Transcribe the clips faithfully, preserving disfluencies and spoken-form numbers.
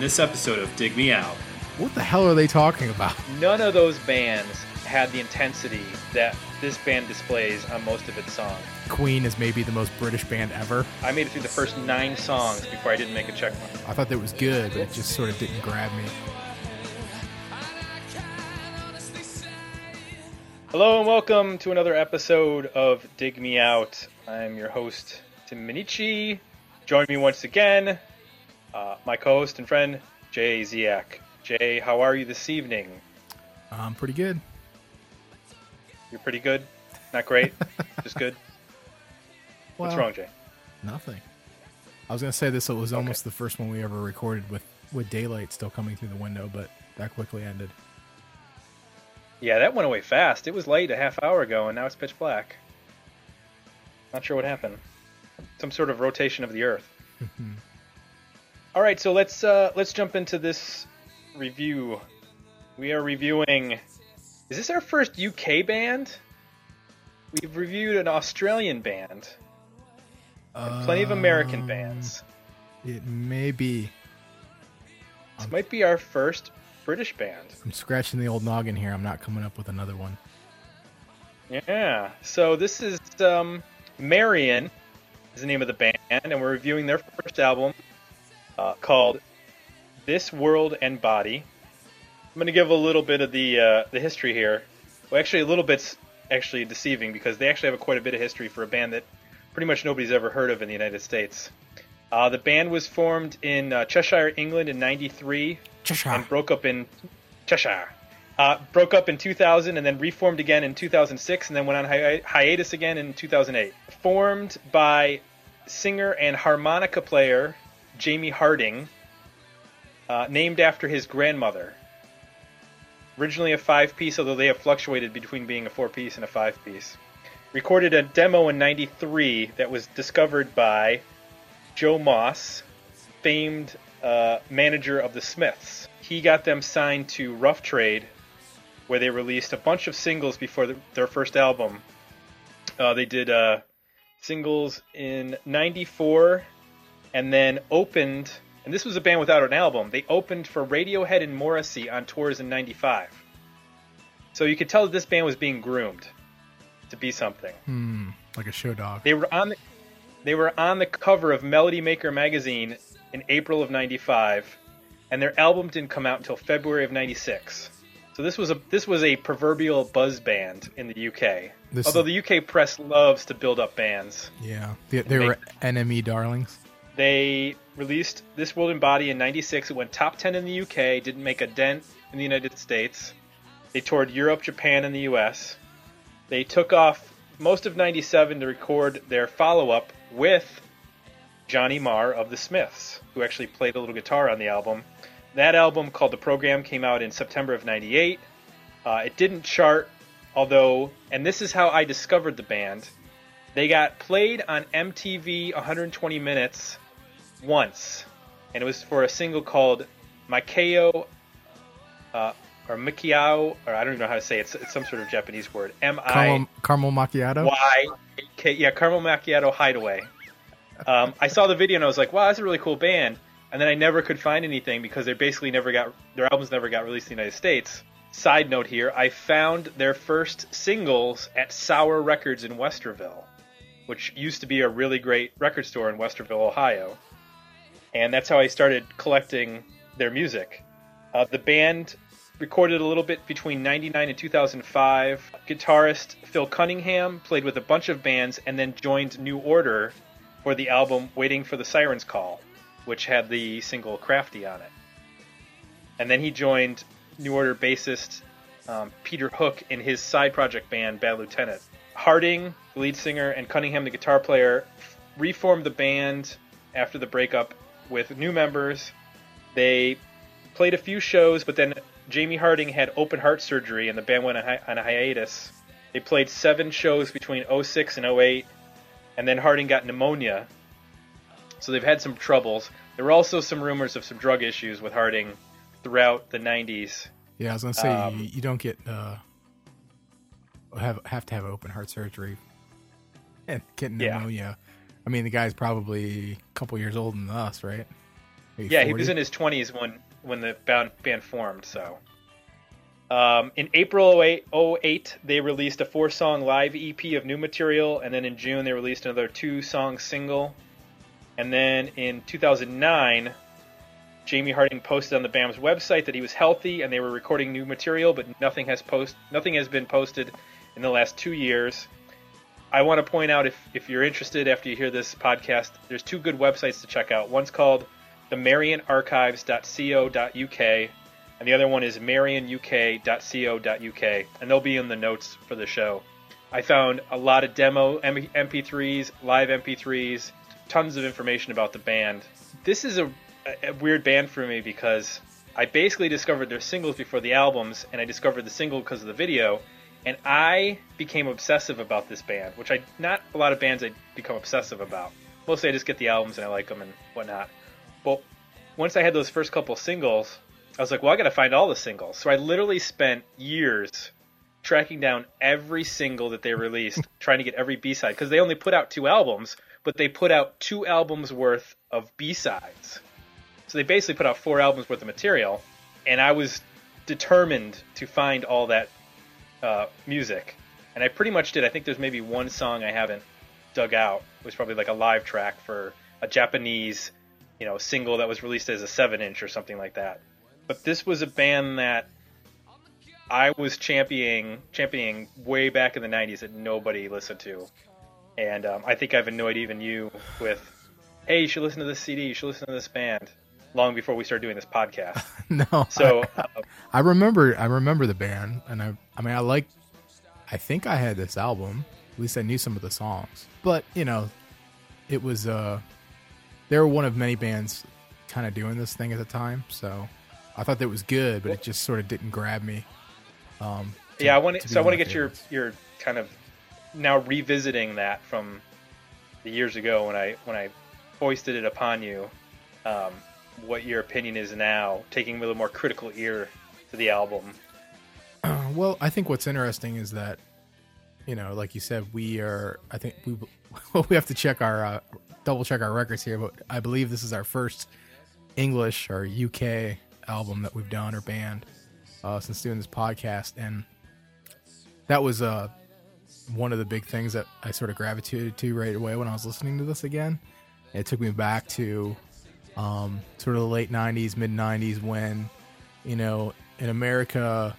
on this episode of Dig Me Out. What the hell are they talking about? None of those bands had the intensity that this band displays on most of its songs. Queen is maybe the most British band ever. I made it through the first nine songs before I didn't make a check mark. I thought that was good, but it just sort of didn't grab me. Hello and welcome to another episode of Dig Me Out. I'm your host, Tim Minichi. Join me once again, uh, my co-host and friend, Jay Ziak. Jay, how are you this evening? I'm pretty good. You're pretty good? Not great? Just good? Well, what's wrong, Jay? Nothing. I was going to say this, it was okay. Almost the first one we ever recorded with, with daylight still coming through the window, but that quickly ended. Yeah, that went away fast. It was light a half hour ago, and now it's pitch black. Not sure what happened. Some sort of rotation of the earth. Mm-hmm. All right, so let's uh, let's jump into this review. We are reviewing... Is this our first U K band? We've reviewed an Australian band. Um, plenty of American bands. It may be. This um, might be our first British band. I'm scratching the old noggin here. I'm not coming up with another one. Yeah. So this is um, Marion is the name of the band, and we're reviewing their first album uh, called This World and Body. I'm going to give a little bit of the uh, the history here. Well, actually, a little bit's actually deceiving because they actually have quite a bit of history for a band that pretty much nobody's ever heard of in the United States. Uh, the band was formed in uh, Cheshire, England in ninety-three Cheshire. and broke up in Cheshire. Uh, broke up in two thousand and then reformed again in two thousand six and then went on hi- hiatus again in two thousand eight. Formed by singer and harmonica player Jamie Harding, uh, named after his grandmother. Originally a five-piece, although they have fluctuated between being a four-piece and a five-piece. Recorded a demo in ninety-three that was discovered by Joe Moss, famed uh, manager of the Smiths. He got them signed to Rough Trade, where they released a bunch of singles before the, their first album. Uh, they did uh, singles in ninety-four and then opened... And this was a band without an album. They opened for Radiohead and Morrissey on tours in ninety-five. So you could tell that this band was being groomed to be something. Hmm, like a show dog. They were on the, they were on the cover of Melody Maker magazine in April of ninety-five, and their album didn't come out until February of ninety-six. So this was a this was a proverbial buzz band in the U K. This Although is... the U K press loves to build up bands. Yeah, they, they were N M E darlings. They released This World and Body in ninety-six. It went top ten in the U K, didn't make a dent in the United States. They toured Europe, Japan, and the U S. They took off most of ninety-seven to record their follow-up with Johnny Marr of the Smiths, who actually played a little guitar on the album. That album, called The Program, came out in September of ninety-eight. Uh, it didn't chart, although, and this is how I discovered the band, they got played on M T V one twenty minutes once, and it was for a single called Mikao, uh, or Mikao, or I don't even know how to say it. It's, it's some sort of Japanese word. M I Caramel Macchiato? Y K, yeah, Caramel Macchiato Hideaway. Um, I saw the video, and I was like, wow, that's a really cool band. And then I never could find anything because they basically never got, their albums never got released in the United States. Side note here, I found their first singles at Sour Records in Westerville, which used to be a really great record store in Westerville, Ohio. And that's how I started collecting their music. Uh, the band recorded a little bit between ninety-nine and two thousand five. Guitarist Phil Cunningham played with a bunch of bands and then joined New Order for the album Waiting for the Siren's Call, which had the single Crafty on it. And then he joined New Order bassist um, Peter Hook in his side project band Bad Lieutenant. Harding, the lead singer, and Cunningham, the guitar player, reformed the band after the breakup with new members. They played a few shows, but then Jamie Harding had open heart surgery, and the band went on, hi- on a hiatus. They played seven shows between oh six and oh eight, and then Harding got pneumonia, so they've had some troubles. There were also some rumors of some drug issues with Harding throughout the nineties. Yeah, I was going to say, um, you, you don't get... Uh... Have have to have open heart surgery and get pneumonia. Yeah. I mean, the guy's probably a couple years older than us, right? Yeah, he was in his twenties when, when the band formed, so. Um, in April oh eight, they released a four-song live E P of new material, and then in June they released another two-song single. And then in two thousand nine, Jamie Harding posted on the band's website that he was healthy and they were recording new material, but nothing has post nothing has been posted in the last two years. I want to point out, if, if you're interested after you hear this podcast, there's two good websites to check out. One's called the marion archives dot co dot u k, and the other one is marion u k dot co dot u k, and they'll be in the notes for the show. I found a lot of demo M P threes, live M P threes, tons of information about the band. This is a, a weird band for me because I basically discovered their singles before the albums, and I discovered the single because of the video, and I became obsessive about this band, which I not a lot of bands I become obsessive about. Mostly I just get the albums and I like them and whatnot. But once I had those first couple singles, I was like, well, I got to find all the singles. So I literally spent years tracking down every single that they released, trying to get every B-side, because they only put out two albums, but they put out two albums worth of B-sides. So they basically put out four albums worth of material, and I was determined to find all that uh, music. And I pretty much did. I think there's maybe one song I haven't dug out. It was probably like a live track for a Japanese, you know, single that was released as a seven inch or something like that. But this was a band that I was championing, championing way back in the nineties that nobody listened to. And um, I think I've annoyed even you with, hey, you should listen to this C D, you should listen to this band, long before we started doing this podcast. No. So I, uh, I remember I remember the band, and I I mean, I like, I think I had this album. At least I knew some of the songs. But, you know, it was, uh, they were one of many bands kind of doing this thing at the time, so I thought that was good, but it just sort of didn't grab me. Um, to, yeah, I want to, so I want to get your, your kind of now revisiting that from the years ago when I when I foisted it upon you. Um, what your opinion is now, taking a little more critical ear to the album. Uh, well, I think what's interesting is that, you know, like you said, we are. I think we we have to check our uh, double check our records here, but I believe this is our first English or U K album that we've done or band uh since doing this podcast, and that was uh one of the big things that I sort of gravitated to right away when I was listening to this again. It took me back to um sort of the late nineties, mid nineties, when, you know, in America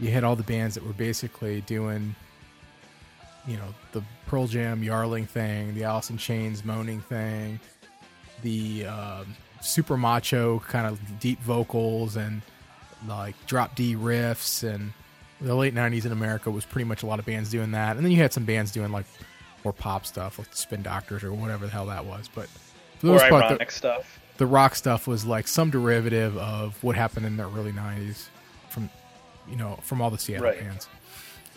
you had all the bands that were basically doing, you know, the Pearl Jam Yarling thing, the Alice in Chains moaning thing, the uh super macho kind of deep vocals and like drop D riffs. And the late nineties in America was pretty much a lot of bands doing that. And then you had some bands doing like more pop stuff, like the Spin Doctors or whatever the hell that was. But for the most part, ironic the, stuff. The rock stuff was like some derivative of what happened in the early nineties from, you know, from all the Seattle right. bands.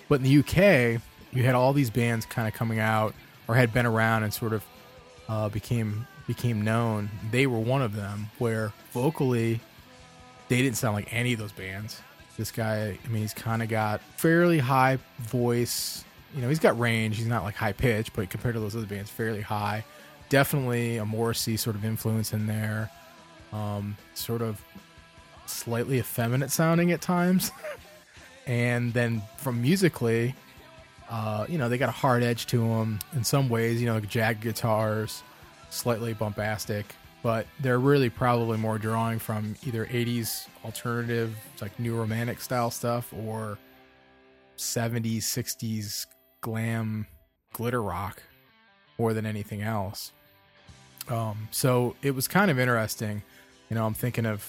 But in the U K, you had all these bands kind of coming out or had been around and sort of uh, became. became known. They were one of them where vocally they didn't sound like any of those bands. This guy, I mean, he's kind of got fairly high voice, you know, he's got range, he's not like high pitch, but compared to those other bands, fairly high. Definitely a Morrissey sort of influence in there, um sort of slightly effeminate sounding at times. And then from musically, uh you know, they got a hard edge to them in some ways, you know, like jagged guitars, slightly bombastic, but they're really probably more drawing from either eighties alternative, like new romantic style stuff, or seventies, sixties glam glitter rock more than anything else. Um, so it was kind of interesting. You know, I'm thinking of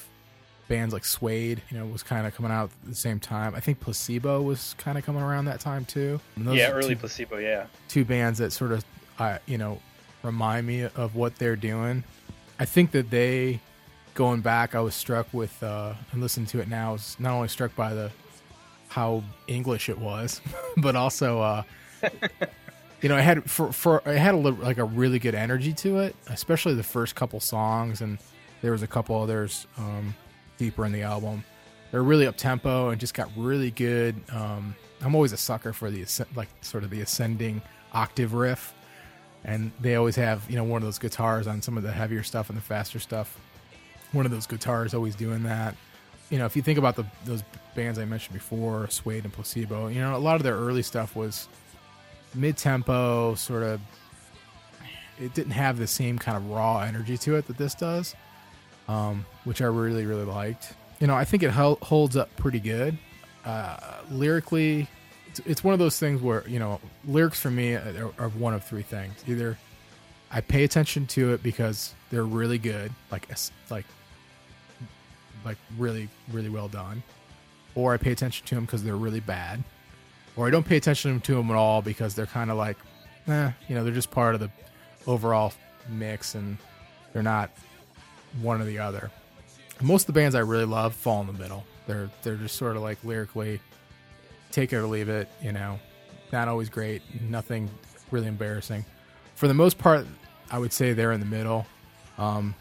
bands like Suede, you know, was kind of coming out at the same time. I think Placebo was kind of coming around that time too. Yeah, early two, Placebo, yeah. Two bands that sort of, uh, you know, remind me of what they're doing. I think that they, going back, I was struck with, uh, and listening to it now, I was not only struck by the how English it was, but also, uh, you know, it had for for it had a, like a really good energy to it, especially the first couple songs, and there was a couple others um, deeper in the album. They're really up tempo and just got really good. Um, I'm always a sucker for the like sort of the ascending octave riff. And they always have, you know, one of those guitars on some of the heavier stuff and the faster stuff. one of those guitars always doing that. You know, if you think about the those bands I mentioned before, Suede and Placebo, you know, a lot of their early stuff was mid-tempo, sort of, it didn't have the same kind of raw energy to it that this does, um, which I really, really liked. You know, I think it hel- holds up pretty good. Uh, lyrically, it's, it's one of those things where, you know, lyrics for me are, are one of three things. Either I pay attention to it because they're really good, like like like really, really well done, or I pay attention to them because they're really bad, or I don't pay attention to them at all because they're kind of like, eh, you know, they're just part of the overall mix and they're not one or the other. Most of the bands I really love fall in the middle. They're they're just sort of like lyrically, take it or leave it, you know, not always great, nothing really embarrassing. For the most part, I would say they're in the middle. Um,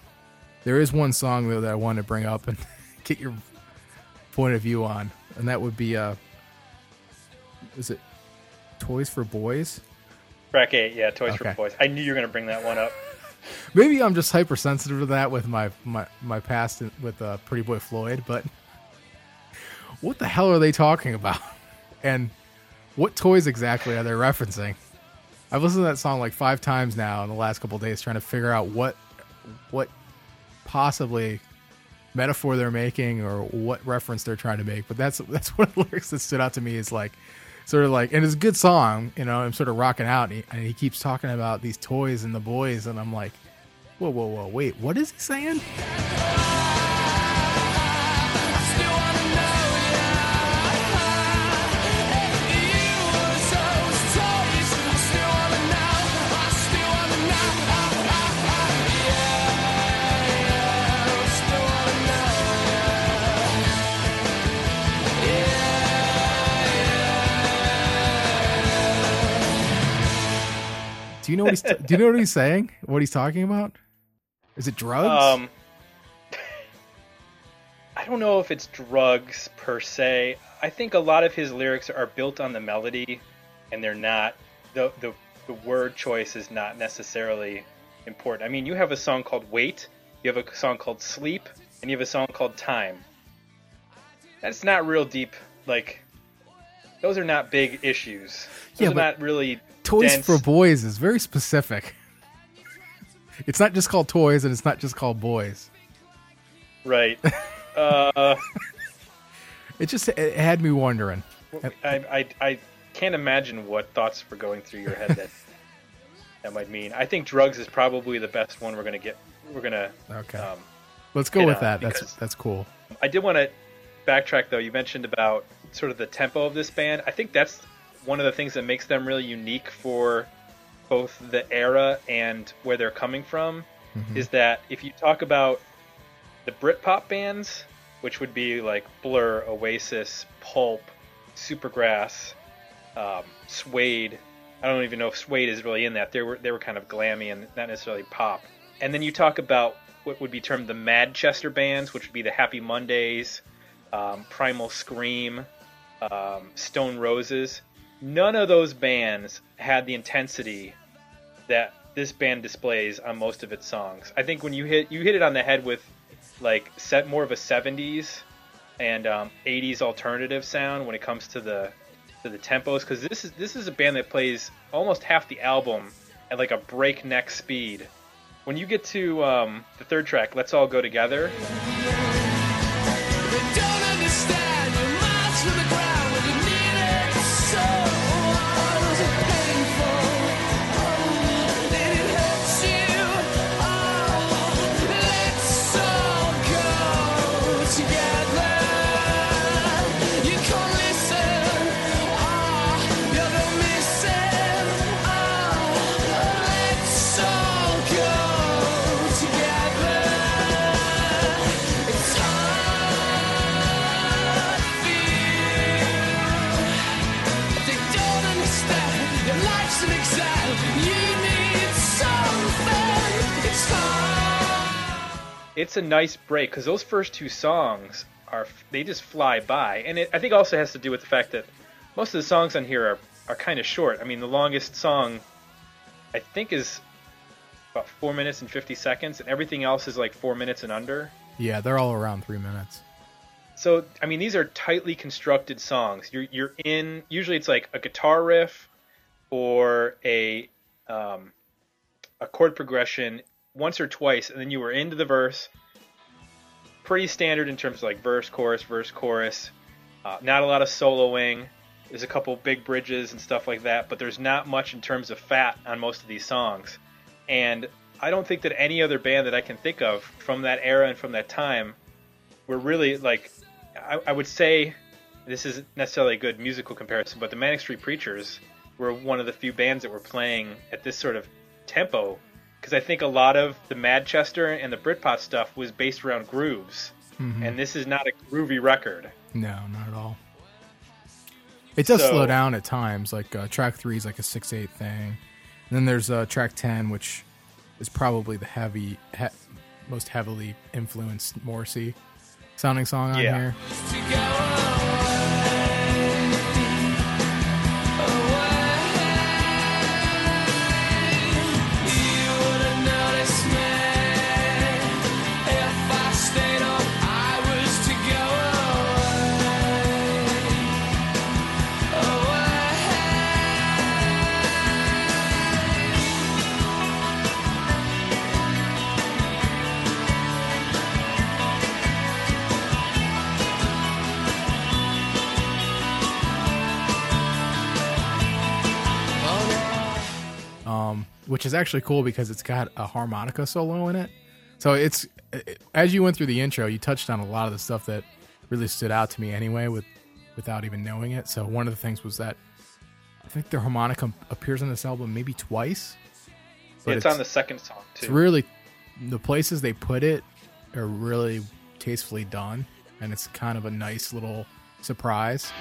there is one song, though, that I wanted to bring up and get your point of view on, and that would be, uh, is it Toys for Boys? Track eight, yeah, Toys okay. for Boys. I knew you were going to bring that one up. Maybe I'm just hypersensitive to that with my, my, my past with uh, Pretty Boy Floyd, but what the hell are they talking about? And what toys exactly are they referencing? I've listened to that song like five times now in the last couple of days, trying to figure out what, what possibly metaphor they're making or what reference they're trying to make. But that's that's one of the lyrics that stood out to me. Is like, sort of like, and it's a good song, you know. I'm sort of rocking out, and he, and he keeps talking about these toys and the boys, and I'm like, whoa, whoa, whoa, wait, what is he saying? Do you know what he's t- do you know what he's saying? What he's talking about? Is it drugs? Um, I don't know if it's drugs per se. I think a lot of his lyrics are built on the melody, and they're not the the, the word choice is not necessarily important. I mean, you have a song called Wait, you have a song called Sleep, and you have a song called Time. That's not real deep. Like, those are not big issues. Those yeah, but- are not really. Toys dense. For Boys is very specific. It's not just called toys, and it's not just called boys. Right. Uh, it just it had me wondering. I, I, I can't imagine what thoughts were going through your head that that might mean. I think drugs is probably the best one we're gonna get. We're gonna okay. Um, Let's go with that. That's that's cool. I did want to backtrack though. You mentioned about sort of the tempo of this band. I think that's one of the things that makes them really unique for both the era and where they're coming from, mm-hmm. is that if you talk about the Britpop bands, which would be like Blur, Oasis, Pulp, Supergrass, um, Suede. I don't even know if Suede is really in that. They were they were kind of glammy and not necessarily pop. And then you talk about what would be termed the Madchester bands, which would be the Happy Mondays, um, Primal Scream, um, Stone Roses. None of those bands had the intensity that this band displays on most of its songs. I think when you hit you hit it on the head with like set more of a seventies and um, eighties alternative sound when it comes to the to the tempos, because this is this is a band that plays almost half the album at like a breakneck speed. When you get to um, the third track, Let's All Go Together. It's a nice break because those first two songs are they just fly by, and it, I think also has to do with the fact that most of the songs on here are, are kind of short. I mean, the longest song I think is about four minutes and fifty seconds, and everything else is like four minutes and under. Yeah, they're all around three minutes. So, I mean, these are tightly constructed songs. You're you're in, usually it's like a guitar riff or a um, a chord progression once or twice, and then you were into the verse. Pretty standard in terms of like verse, chorus, verse, chorus. Uh, not a lot of soloing. There's a couple big bridges and stuff like that, but there's not much in terms of fat on most of these songs. And I don't think that any other band that I can think of from that era and from that time were really like, I, I would say, this isn't necessarily a good musical comparison, but the Manic Street Preachers were one of the few bands that were playing at this sort of tempo, because I think a lot of the Manchester and the Britpop stuff was based around grooves, mm-hmm. and this is not a groovy record. No, not at all. It does so, slow down at times, like uh, track three is like a six eight thing, and then there's uh, track ten, which is probably the heavy, he- most heavily influenced Morrissey sounding song on yeah. here. Which is actually cool because it's got a harmonica solo in it. So it's, it, as you went through the intro, you touched on a lot of the stuff that really stood out to me anyway with, without even knowing it. So one of the things was that I think the harmonica appears on this album maybe twice. But it's, it's on the second song too. It's really, the places they put it are really tastefully done. And it's kind of a nice little surprise.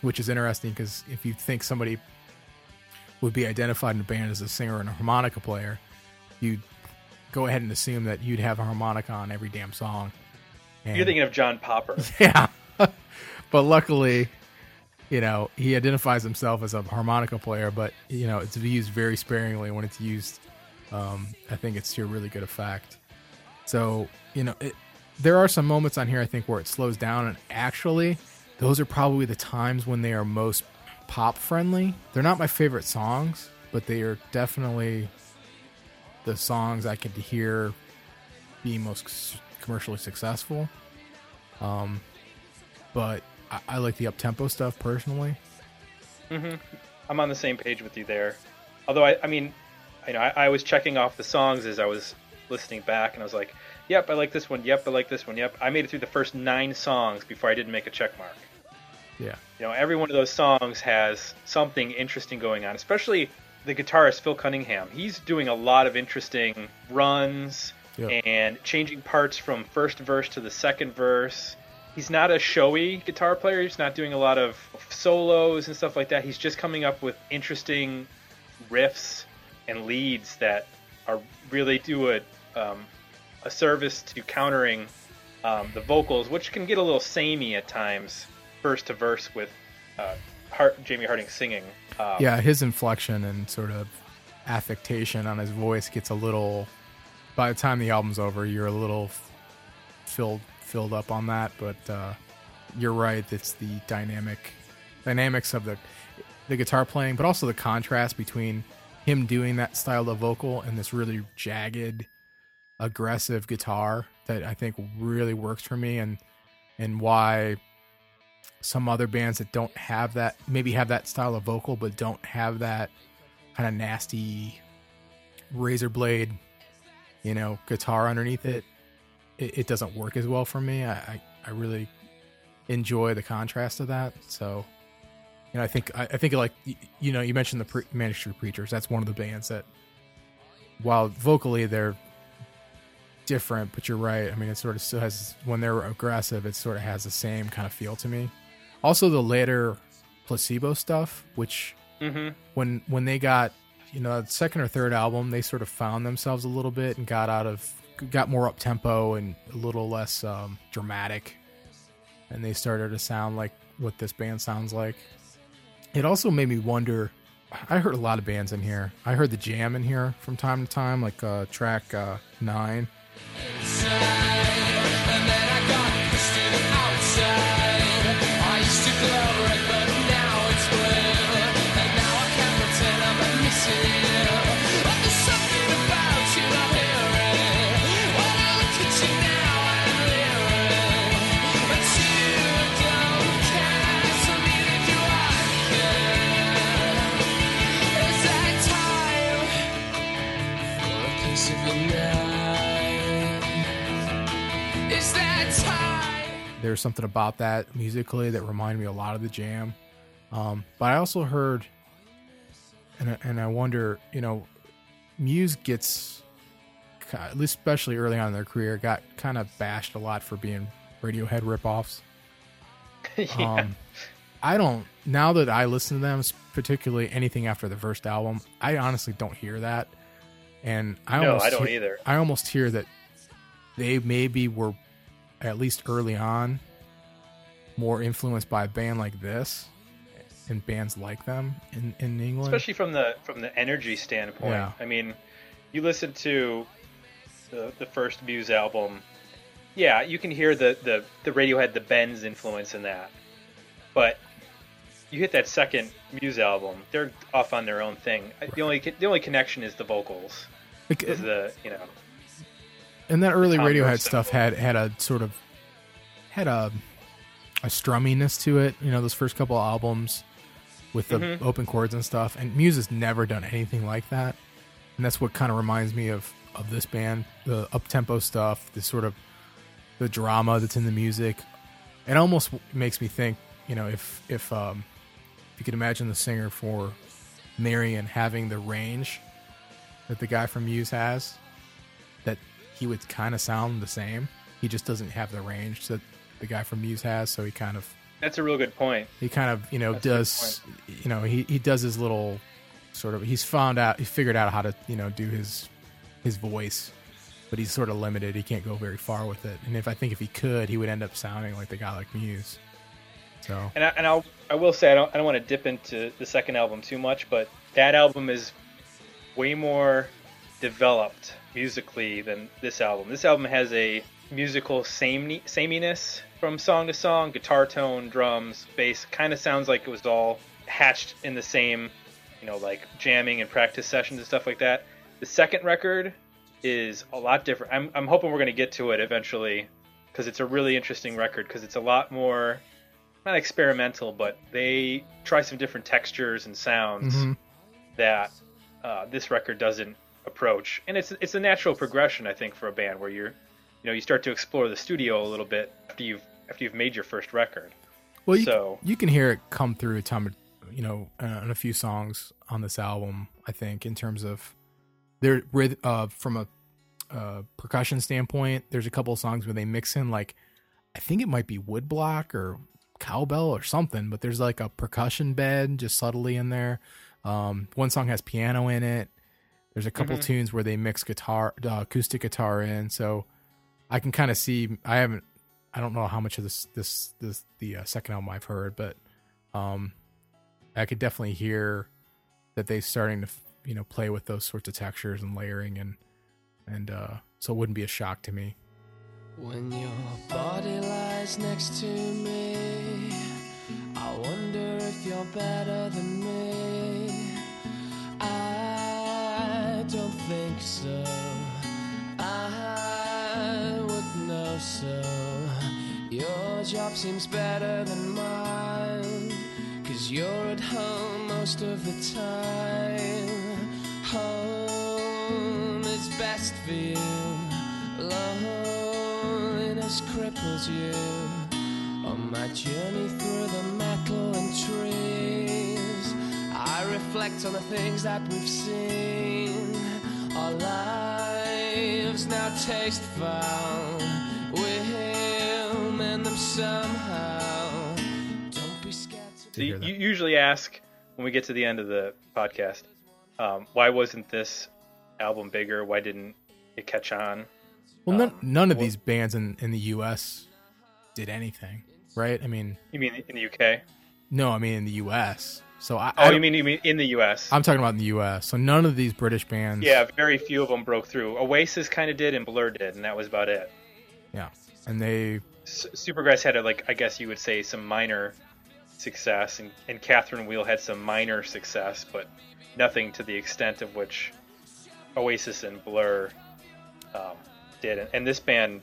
Which is interesting because if you think somebody would be identified in a band as a singer and a harmonica player, you go ahead and assume that you'd have a harmonica on every damn song. And you're thinking of John Popper. Yeah. But luckily, you know, he identifies himself as a harmonica player, but, you know, it's used very sparingly when it's used. Um, I think it's to a really good effect. So, you know, it, there are some moments on here, I think, where it slows down, and actually those are probably the times when they are most pop-friendly. They're not my favorite songs, but they are definitely the songs I could hear being most commercially successful. Um, but I, I like the up-tempo stuff personally. Mm-hmm. I'm on the same page with you there. Although, I, I mean, you know, I, I was checking off the songs as I was listening back, and I was like, yep, I like this one, yep, I like this one, yep. I made it through the first nine songs before I didn't make a check mark. Yeah. You know, every one of those songs has something interesting going on, especially the guitarist, Phil Cunningham. He's doing a lot of interesting runs yep. and changing parts from first verse to the second verse. He's not a showy guitar player. He's not doing a lot of solos and stuff like that. He's just coming up with interesting riffs and leads that are really do a... Um, a service to countering um, the vocals, which can get a little samey at times, verse to verse with uh, Hart, Jamie Harding singing. Um, yeah, his inflection and sort of affectation on his voice gets a little, by the time the album's over, you're a little filled filled up on that, but uh, you're right, it's the dynamic dynamics of the, the guitar playing, but also the contrast between him doing that style of vocal and this really jagged, aggressive guitar that I think really works for me, and and why some other bands that don't have that, maybe have that style of vocal but don't have that kind of nasty razor blade, you know, guitar underneath it, it, it doesn't work as well for me. I, I, I really enjoy the contrast of that. So, you know, I think I, I think like, you know, you mentioned the pre- Manic Street Preachers. That's one of the bands that, while vocally they're different, but you're right. I mean, it sort of still has, when they're aggressive, it sort of has the same kind of feel to me. Also, the later Placebo stuff, which mm-hmm. when when they got, you know, second or third album, they sort of found themselves a little bit and got out of, got more up tempo and a little less um, dramatic, and they started to sound like what this band sounds like. It also made me wonder. I heard a lot of bands in here. I heard the Jam in here from time to time, like uh, track uh, nine. Inside, and then I got stood outside. I used to glow red, but now it's blue, and now I can't pretend I'm a missing you. But there's something about you I'm hearing. When I look at you now, I'm leering. But you don't care, so neither do I care. Is that time for a piece of your now? There's something about that musically that reminded me a lot of the Jam, um, but I also heard, and I, and I wonder, you know, Muse gets, at least especially early on in their career, got kind of bashed a lot for being Radiohead ripoffs. yeah. um, I don't, now that I listen to them, particularly anything after the first album, I honestly don't hear that, and I no, almost I don't he- either. I almost hear that they maybe were, at least early on, more influenced by a band like this and bands like them in, in England. Especially from the from the energy standpoint. Yeah. I mean, you listen to the, the first Muse album, yeah, you can hear the, the, the Radiohead, the Benz influence in that. But you hit that second Muse album, they're off on their own thing. Right. The only the only connection is the vocals. Like, is the, you know... And that early Radiohead stuff had, had a sort of had a a strumminess to it, you know, those first couple albums with the mm-hmm. open chords and stuff. And Muse has never done anything like that, and that's what kind of reminds me of, of this band, the up tempo stuff, the sort of the drama that's in the music. It almost makes me think, you know, if if um, if you could imagine the singer for Marion having the range that the guy from Muse has, that he would kind of sound the same. He just doesn't have the range that the guy from Muse has, so he kind of... That's a real good point. He kind of, you know, That's does... You know, he, he does his little sort of... He's found out... He figured out how to, you know, do his his voice, but he's sort of limited. He can't go very far with it. And if I think if he could, he would end up sounding like the guy like Muse. So... And, I, and I'll, I will say, I don't, I don't want to dip into the second album too much, but that album is way more developed musically than this album. This album has a musical same sameness from song to song, guitar tone, drums, bass. Kind of sounds like it was all hatched in the same, you know, like jamming and practice sessions and stuff like that. The second record is a lot different. I'm I'm hoping we're going to get to it eventually, because it's a really interesting record, because it's a lot more, not experimental, but they try some different textures and sounds mm-hmm. that uh, this record doesn't approach. And it's it's a natural progression, I think, for a band where you're, you know, you start to explore the studio a little bit after you've after you've made your first record. Well, you, so you can hear it come through a time, you know, uh, in a few songs on this album, I think, in terms of their rhythm. Uh, from a uh, percussion standpoint, there's a couple of songs where they mix in, like, I think it might be woodblock or cowbell or something, but there's like a percussion bed just subtly in there. Um, one song has piano in it. There's a couple mm-hmm. tunes where they mix guitar, uh, acoustic guitar in, so I can kind of see. I haven't, I don't know how much of this, this, this the uh, second album I've heard, but um, I could definitely hear that they're starting to, you know, play with those sorts of textures and layering, and and uh, so it wouldn't be a shock to me. When your body lies next to me, I wonder. if you're better than me? I don't think so. I would know so. Your job seems better than mine, 'cause you're at home most of the time. Home is best for you. Loneliness cripples you. On my journey through the metal and trees, I reflect on the things that we've seen. Our lives now taste foul. We'll mend them somehow. Don't be scared to so you, you usually ask when we get to the end of the podcast, um, why wasn't this album bigger? Why didn't it catch on? Well, um, none, none of well, these bands in, in the U S did anything, right? I mean, you mean in the U K? No, I mean in the U S. So I, oh, I you mean you mean in the U S? I'm talking about in the U S. So none of these British bands. Yeah, very few of them broke through. Oasis kind of did, and Blur did, and that was about it. Yeah, and they S- Supergrass had a, like I guess you would say some minor success, and and Catherine Wheel had some minor success, but nothing to the extent of which Oasis and Blur um, did, and, and this band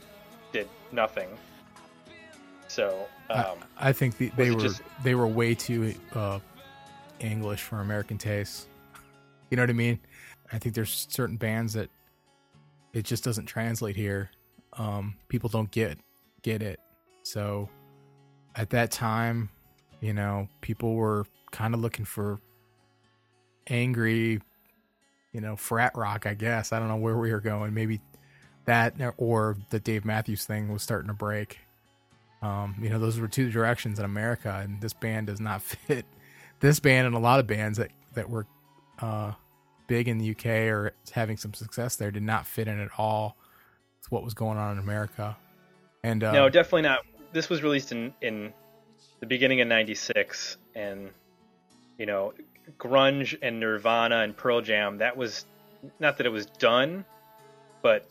did nothing. So um, I, I think the, they were just, they were way too. Uh, English for American tastes, you know what I mean? I think there's certain bands that it just doesn't translate here. Um, people don't get get it. So at that time, you know, people were kind of looking for angry, you know, frat rock. I guess I don't know where we were going. Maybe that or the Dave Matthews thing was starting to break. Um, you know, those were two directions in America, and this band does not fit. This band and a lot of bands that, that were uh, big in the U K or having some success there did not fit in at all with what was going on in America. And um, no, definitely not. This was released in, in the beginning of ninety-six, and, you know, grunge and Nirvana and Pearl Jam, that was, not that it was done, but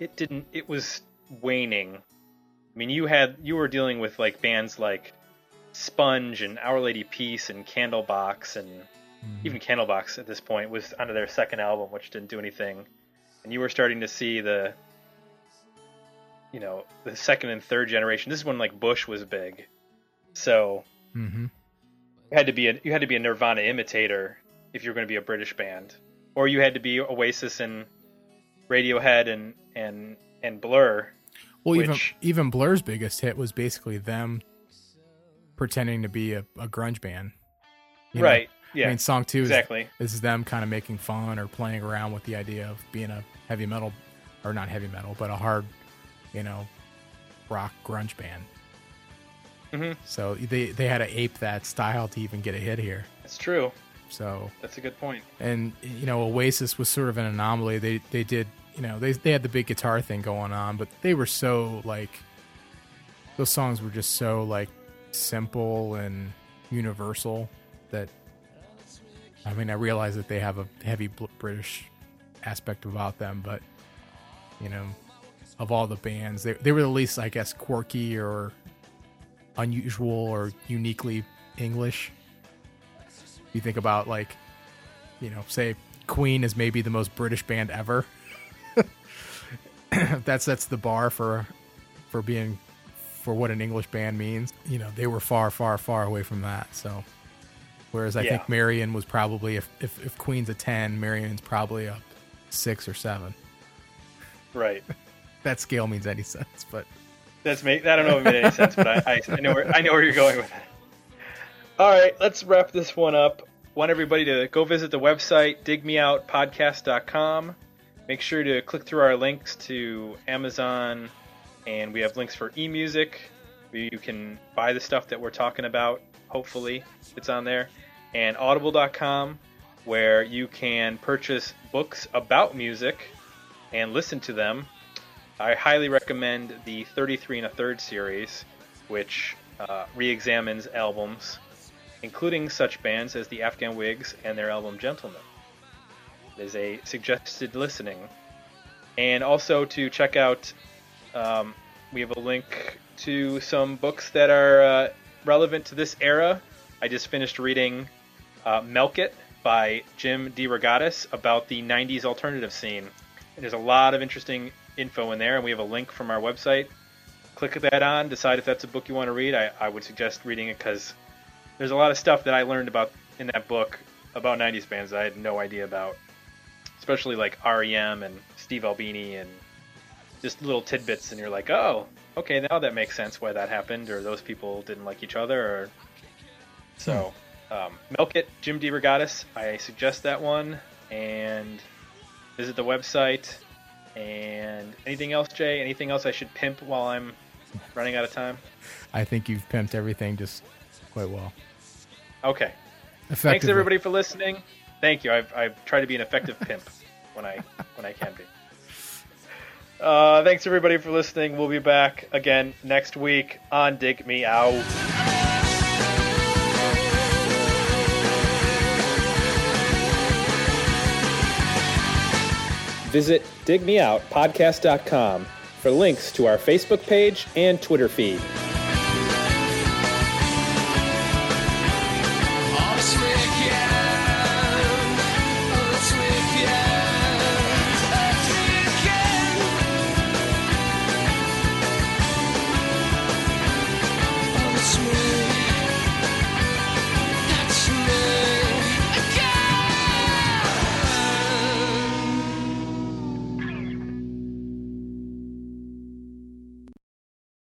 it didn't, it was waning. I mean, you had, you were dealing with like bands like Sponge and Our Lady Peace and Candlebox, and mm. even Candlebox at this point was onto their second album, which didn't do anything. And you were starting to see the, you know, the second and third generation. This is when like Bush was big, so mm-hmm. you had to be a you had to be a Nirvana imitator if you were going to be a British band, or you had to be Oasis and Radiohead and and and Blur. Well, which, even even Blur's biggest hit was basically them pretending to be a, a grunge band, you know? Right? Yeah. I mean, song two is exactly this is them kind of making fun or playing around with the idea of being a heavy metal, or not heavy metal, but a hard, you know, rock grunge band. Mm-hmm. So they they had to ape that style to even get a hit here. That's true. So that's a good point. And you know, Oasis was sort of an anomaly. They they did you know they they had the big guitar thing going on, but they were so like those songs were just so like. simple and universal that I mean I realize that they have a heavy British aspect about them, but you know, of all the bands they, they were the least, I guess, quirky or unusual or uniquely English. You think about like, you know, say Queen is maybe the most British band ever. That sets the bar for for being for what an English band means. You know, they were far, far, far away from that. So, whereas I yeah. think Marion was probably, if, if if Queen's a ten, Marion's probably a six or seven. Right. That scale means any sense, but that's me. I don't know if it made any sense, but I, I, I know where I know where you're going with it. All right, let's wrap this one up. Want everybody to go visit the website dig me out podcast dot com. Make sure to click through our links to Amazon. And we have links for eMusic, where you can buy the stuff that we're talking about. Hopefully, it's on there. And audible dot com, where you can purchase books about music and listen to them. I highly recommend the thirty-three and a third series, which uh, re-examines albums, including such bands as the Afghan Whigs and their album Gentlemen. It is a suggested listening. And also to check out Um, we have a link to some books that are uh, relevant to this era I just finished reading uh, Milk It by Jim DeRogatis about the nineties alternative scene. And there's a lot of interesting info in there, and we have a link from our website. Click that on, decide if that's a book you want to read. I, I would suggest reading it because there's a lot of stuff that I learned about in that book about nineties bands that I had no idea about, especially like R E M and Steve Albini and just little tidbits, and you're like, oh, okay, now that makes sense why that happened, or those people didn't like each other, or so. Um, Milk It, Jim DeRogatis. I suggest that one, and visit the website. And anything else, Jay? Anything else I should pimp while I'm running out of time? I think you've pimped everything just quite well. Okay. Thanks everybody for listening. Thank you. I've, I've tried to be an effective pimp when I when I can be. Uh, thanks everybody for listening. We'll be back again next week on Dig Me Out. Visit dig me out podcast dot com for links to our Facebook page and Twitter feed.